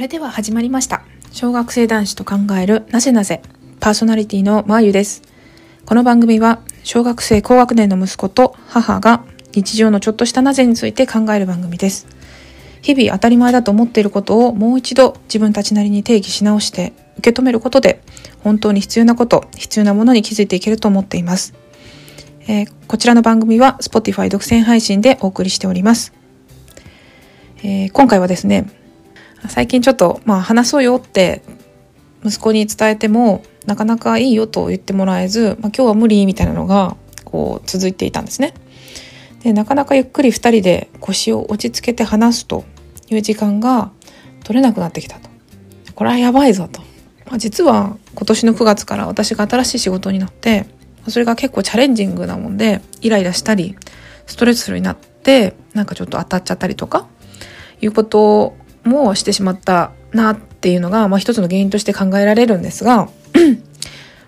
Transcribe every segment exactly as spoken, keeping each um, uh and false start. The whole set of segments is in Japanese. それでは始まりました。小学生男子と考えるなぜなぜ、パーソナリティのまーゆです。この番組は小学生高学年の息子と母が日常のちょっとしたなぜについて考える番組です。日々当たり前だと思っていることをもう一度自分たちなりに定義し直して受け止めることで、本当に必要なこと、必要なものに気づいていけると思っています。えー、こちらの番組は Spotify 独占配信でお送りしております。えー、今回はですね、最近ちょっと、まあ、話そうよって息子に伝えてもなかなかいいよと言ってもらえず、まあ、今日は無理みたいなのがこう続いていたんですね。で、なかなかゆっくりふたりで腰を落ち着けて話すという時間が取れなくなってきたと。これはやばいぞと。まあ、実は今年のくがつから私が新しい仕事になって、それが結構チャレンジングなもんでイライラしたりストレスフルになって、なんかちょっと当たっちゃったりとかいうことをもうしてしまったなっていうのが、まあ、一つの原因として考えられるんですがま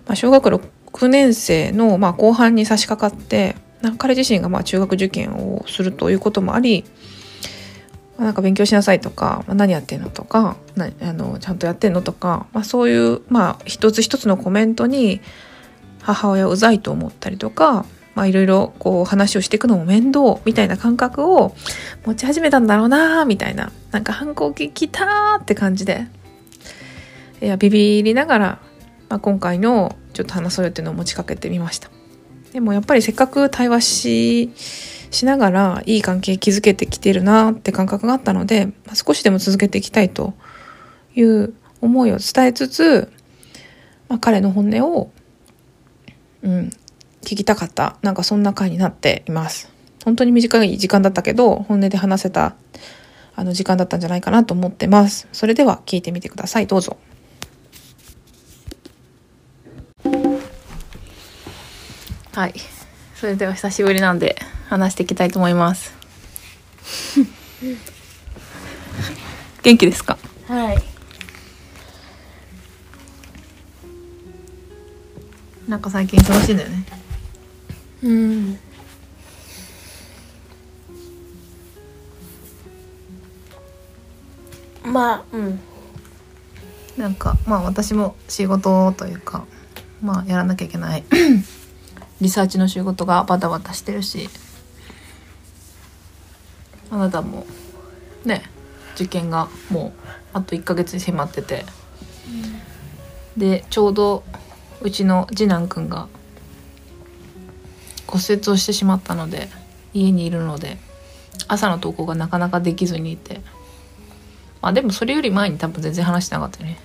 あ小学ろくねん生のまあ後半に差し掛かって、なんか彼自身がまあ中学受験をするということもあり、なんか勉強しなさいとか、まあ、何やってんのとか、なあのちゃんとやってんのとか、まあ、そういう、まあ、一つ一つのコメントに母親をうざいと思ったりとか、まあ、いろいろこう話をしていくのも面倒みたいな感覚を持ち始めたんだろうなみたいな、なんか反抗期来たーって感じで、いやビビりながら、まあ、今回のちょっと話そうよっていうのを持ちかけてみました。でもやっぱりせっかく対話し、しながらいい関係築けてきてるなって感覚があったので、まあ、少しでも続けていきたいという思いを伝えつつ、まあ、彼の本音をうん聞きたかった、なんかそんな回になっています。本当に短い時間だったけど本音で話せたあの時間だったんじゃないかなと思ってます。それでは聞いてみてください、どうぞ。はい、それでは久しぶりなんで話していきたいと思います元気ですか？はい。なんか最近楽しいんだよね。うん。まあ、うん。なんかまあ私も仕事というか、まあやらなきゃいけないリサーチの仕事がバタバタしてるし、あなたもね、受験がもうあといっかげつに迫ってて、うん、でちょうどうちの次男くんが骨折をしてしまったので、家にいるので朝の登校がなかなかできずにいて、まあでもそれより前に多分全然話してなかったよね、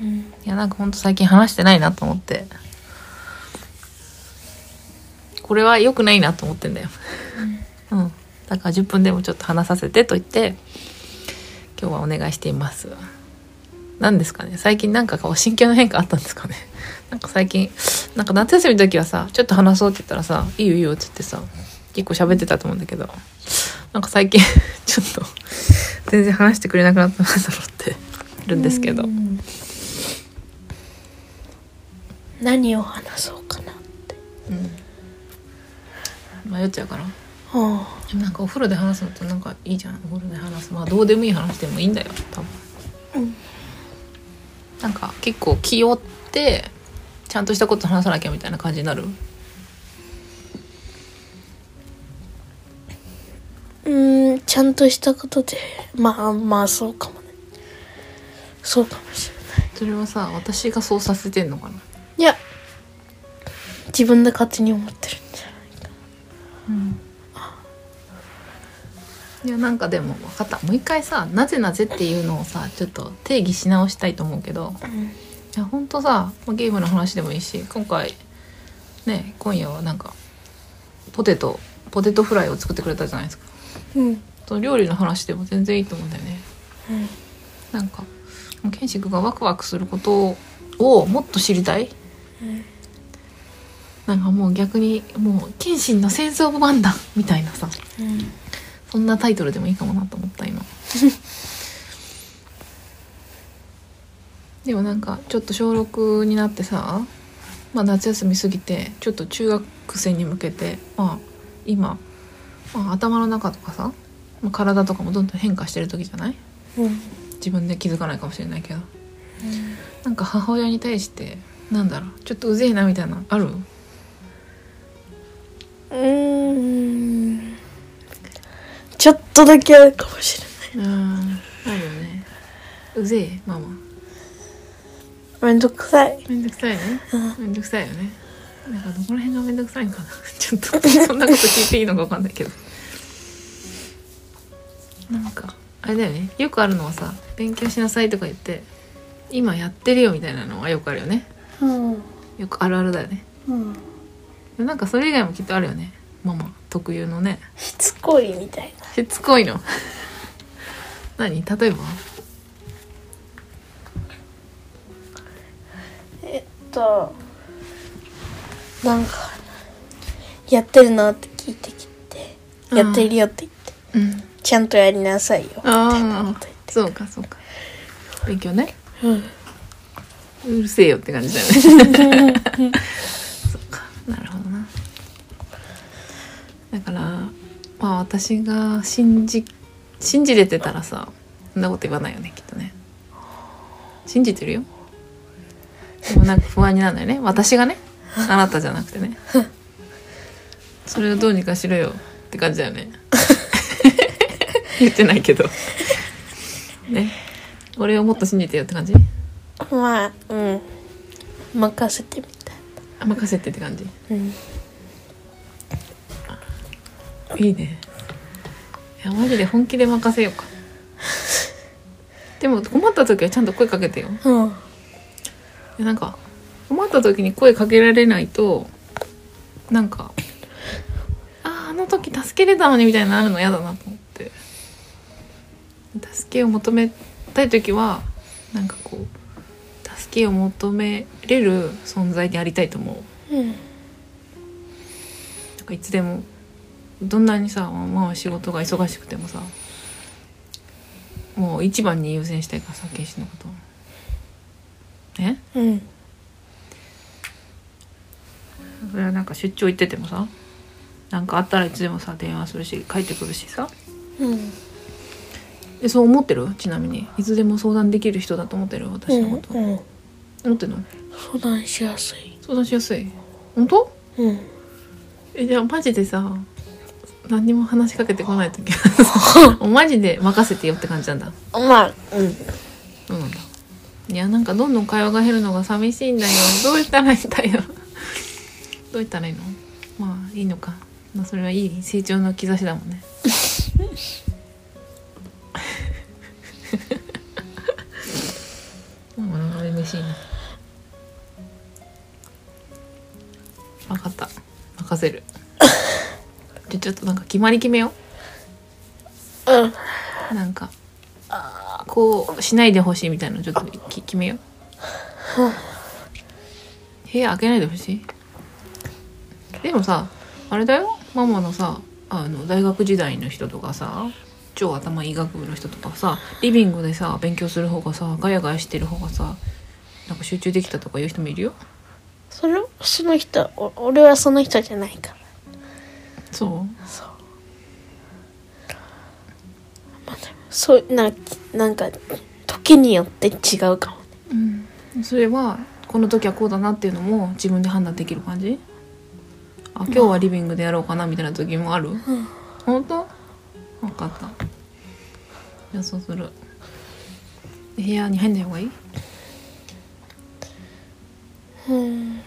うん、いやなんかほんと最近話してないなと思って、これは良くないなと思ってんだよ、うん、だからじゅっぷんでもちょっと話させてと言って今日はお願いしています。何ですかね、最近なんかこう心境の変化あったんですかねなんか最近、なんか夏休みの時はさ、ちょっと話そうって言ったらさ、いいよいいよって言ってさ、結構喋ってたと思うんだけど、なんか最近ちょっと全然話してくれなくなったなと思ってるんですけど、うん、何を話そうかなって、うん、迷っちゃうから、はあ、なんかお風呂で話すのってなんかいいじゃん、お風呂で話す、まあどうでもいい話でもいいんだよ多分、うん、なんか結構気負ってちゃんとしたこと話さなきゃみたいな感じになる。うーん、ちゃんとしたことで、まあまあそうかもね、そうかもしれない。それはさ、私がそうさせてんのかな？いや、自分で勝手に思ってるんじゃないかな。うん。いやなんかでも分かった。もう一回さ、なぜなぜっていうのをさ、ちょっと定義し直したいと思うけど。うん、いや本当さ、ゲームの話でもいいし、今回ね、今夜はなんかポテトポテトフライを作ってくれたじゃないですか、うん、と料理の話でも全然いいと思うんだよね、うん、なんかケンシ君がワクワクすることをもっと知りたい、うん、なんかもう逆にもうケンシンのセンスオブワンダーみたいなさ、うん、そんなタイトルでもいいかもなと思った今でもなんかちょっと小ろくになってさ、まあ、夏休み過ぎてちょっと中学生に向けて、まあ、今、まあ、頭の中とかさ、まあ、体とかもどんどん変化してる時じゃない、うん、自分で気づかないかもしれないけど、うん、なんか母親に対してなんだろうちょっとうぜえなみたいなある？うーんちょっとだけあるかもしれない。ああるよね。うぜえママ。めんどくさい。めんどくさいね。めんどくさいよね。なんかどこら辺がめんどくさいのかな。ちょっとそんなこと聞いていいのかわかんないけど。なんかあれだよね。よくあるのはさ、勉強しなさいとか言って、今やってるよみたいなのはよくあるよね。うん、よくあるあるだよね。うん、なんかそれ以外もきっとあるよね。ママ特有のね。しつこいみたいな。しつこいの。何？例えば。えっとなんかやってるなって聞いてきて、やってるよって言って、うん、ちゃんとやりなさいよみたいなこと言って。そうかそうか、勉強ね、うん、うるせえよって感じだよね。そうか、なるほどな。だからまあ私が信じ信じれてたらさ、そんなこと言わないよねきっとね。信じてるよ。でもなんか不安になるのよね。私がね、あなたじゃなくてね。それをどうにかしろよって感じだよね。言ってないけどね。俺をもっと信じてよって感じ。まあ、うん、任せてみたいな。任せてって感じ、うん、いいね。いやマジで本気で任せようか。でも困った時はちゃんと声かけてよ、うん、なんか困った時に声かけられないと、なんかあ、あの時助けれたのにみたいになるの嫌だなと思って、助けを求めたい時はなんかこう助けを求めれる存在でありたいと思う、うん、なんかいつでもどんなにさ、まあ、仕事が忙しくてもさ、もう一番に優先したいからさ、決心のことね、うん。それはなんか出張行っててもさ、なんかあったらいつでもさ電話するし帰ってくるしさ、うん、えそう思ってる？ちなみにいつでも相談できる人だと思ってる？私のこと、うんうん、思ってるの？相談しやすい。相談しやすい。本当？うん。えじゃあマジでさ、何にも話しかけてこないときはマジで任せてよって感じなんだ。まあ、うん。そうなんだ。いやなんかどんどん会話が減るのが寂しいんだよ。どうしたらいいんだよ。どういったらいいの？まあいいのか、まあ、それはいい成長の兆しだもんね。まあなんか嬉しいな。分かった。任せる。じゃちょっとなんか決まり決めよう。うん。なんかこうしないでほしいみたいなのちょっと決めよう。部屋開けないでほしい。でもさ、あれだよ、ママのさ、あの大学時代の人とかさ、超頭いい学部の人とかさ、リビングでさ勉強する方がさ、ガヤガヤしてる方がさ、なんか集中できたとかいう人もいるよ。それその人、お俺はその人じゃないから。そう。そう。まあでもそうな、なんか時によって違うかもね。うん。それはこの時はこうだなっていうのも自分で判断できる感じ？あ、今日はリビングでやろうかなみたいな時もある？うん、本当？分かった。じゃあそうする。部屋に入んない方がいい？うん。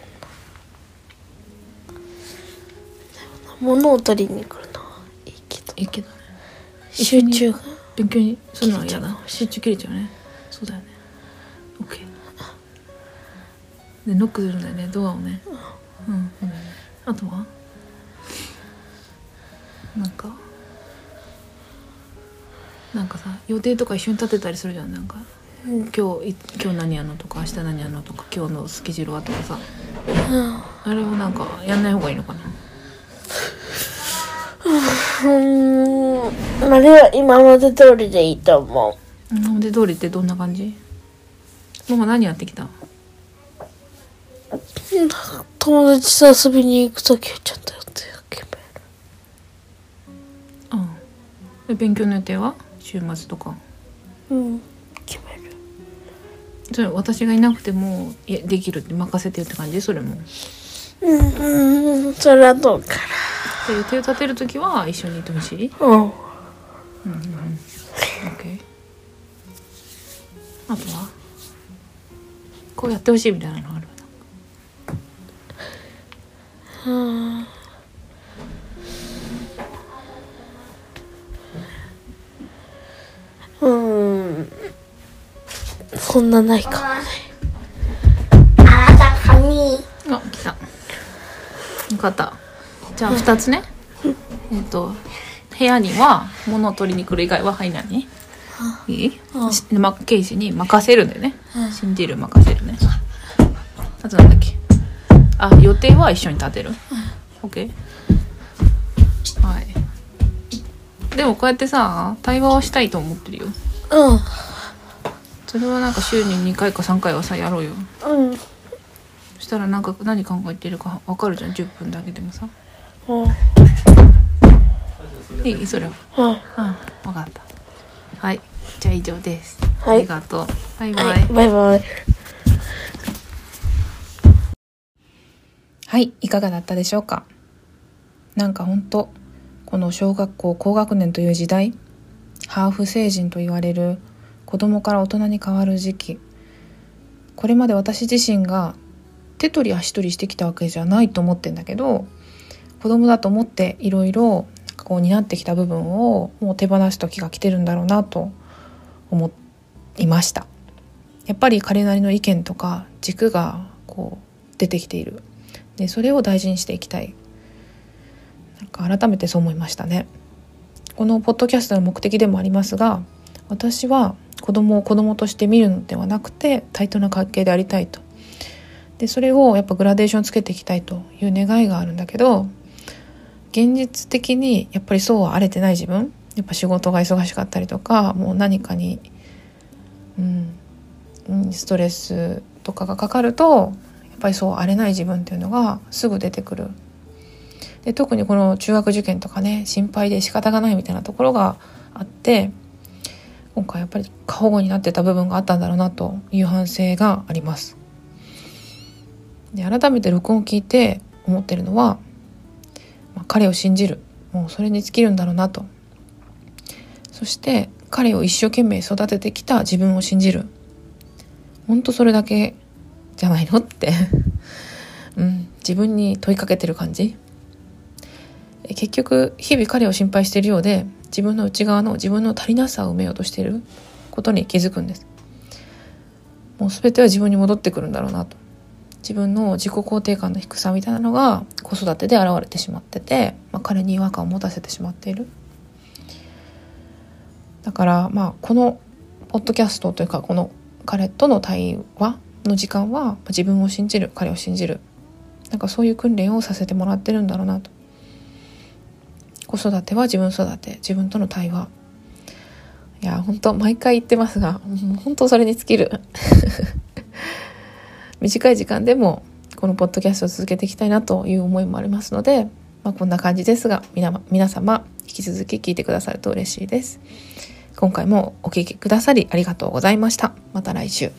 物を取りに来るのはいいけど。いいけどね。集中が。勉強にするのは嫌だ。集中切れちゃうね。そうだよね。オッケー。でノックするんだよね、ドアをね。うんうん。あとはなんかなんかさ、予定とか一緒に立てたりするじゃん。なんか、うん、今日今日何やんのとか明日何やんのとか今日のスケジュールはとかさ、うん、あれをなんかやんない方がいいのかな。うん、あれは今まで通りでいいと思う。今まで通りってどんな感じ？ママ何やってきた？友達と遊びに行くときはちょっと予定を決める。うん。勉強の予定は週末とか。うん。ちろん私がいなくてもいやできるって任せてるって感じで、それもうんうん、それはどうかな。予定を立てるときは一緒にいてほしい。うんうんうん。OK。あとはこうやってほしいみたいなのあるかな。はあ。うん。そんなないかもね。あなたかに。あ、来た。よかった。じゃあふたつね。えっと部屋には物を取りに来る以外は入らないね。いい？ケイシに任せるんだよね。信じる任せるね。あとなんだっけ。あ、予定は一緒に立てる。OK。はい。でもこうやってさ対話をしたいと思ってるよ。うん、それはなんか週ににかいかさんかいはさやろうよ。うん、そしたらなんか何考えてるか分かるじゃん、じゅっぷんだけでもさ。うん、いいそれは。うん、うん、分かった。はい、じゃあ以上です。はい、ありがとう。バイバイ、はい、バイバイ。はい、いかがだったでしょうか。なんかほんとこの小学校高学年という時代、ハーフ成人と言われる子供から大人に変わる時期、これまで私自身が手取り足取りしてきたわけじゃないと思ってんだけど、子供だと思っていろいろこう担ってきた部分をもう手放す時が来てるんだろうなと思いました。やっぱり彼なりの意見とか軸がこう出てきている。で、それを大事にしていきたい。改めてそう思いましたね。このポッドキャストの目的でもありますが、私は子供を子供として見るのではなくて対等な関係でありたいと。で、それをやっぱグラデーションつけていきたいという願いがあるんだけど、現実的にやっぱりそうは荒れてない自分、やっぱ仕事が忙しかったりとか、もう何かに、うん、ストレスとかがかかるとやっぱりそう荒れない自分っていうのがすぐ出てくる。で、特にこの中学受験とかね、心配で仕方がないみたいなところがあって、今回やっぱり過保護になってた部分があったんだろうなという反省があります。で、改めて録音を聞いて思ってるのは、まあ、彼を信じる、もうそれに尽きるんだろうなと。そして彼を一生懸命育ててきた自分を信じる、ほんとそれだけじゃないのって、うん、自分に問いかけてる感じ。結局日々彼を心配しているようで、自分の内側の自分の足りなさを埋めようとしていることに気づくんです。もう全ては自分に戻ってくるんだろうなと。自分の自己肯定感の低さみたいなのが子育てで現れてしまってて、まあ、彼に違和感を持たせてしまっている。だからまあこのポッドキャストというか、この彼との対話の時間は自分を信じる、彼を信じる、なんかそういう訓練をさせてもらってるんだろうなと。子育ては自分育て、自分との対話。いや、本当毎回言ってますが、本当それに尽きる。短い時間でもこのポッドキャストを続けていきたいなという思いもありますので、まあ、こんな感じですが、みな皆様引き続き聞いてくださると嬉しいです。今回もお聞きくださりありがとうございました。また来週。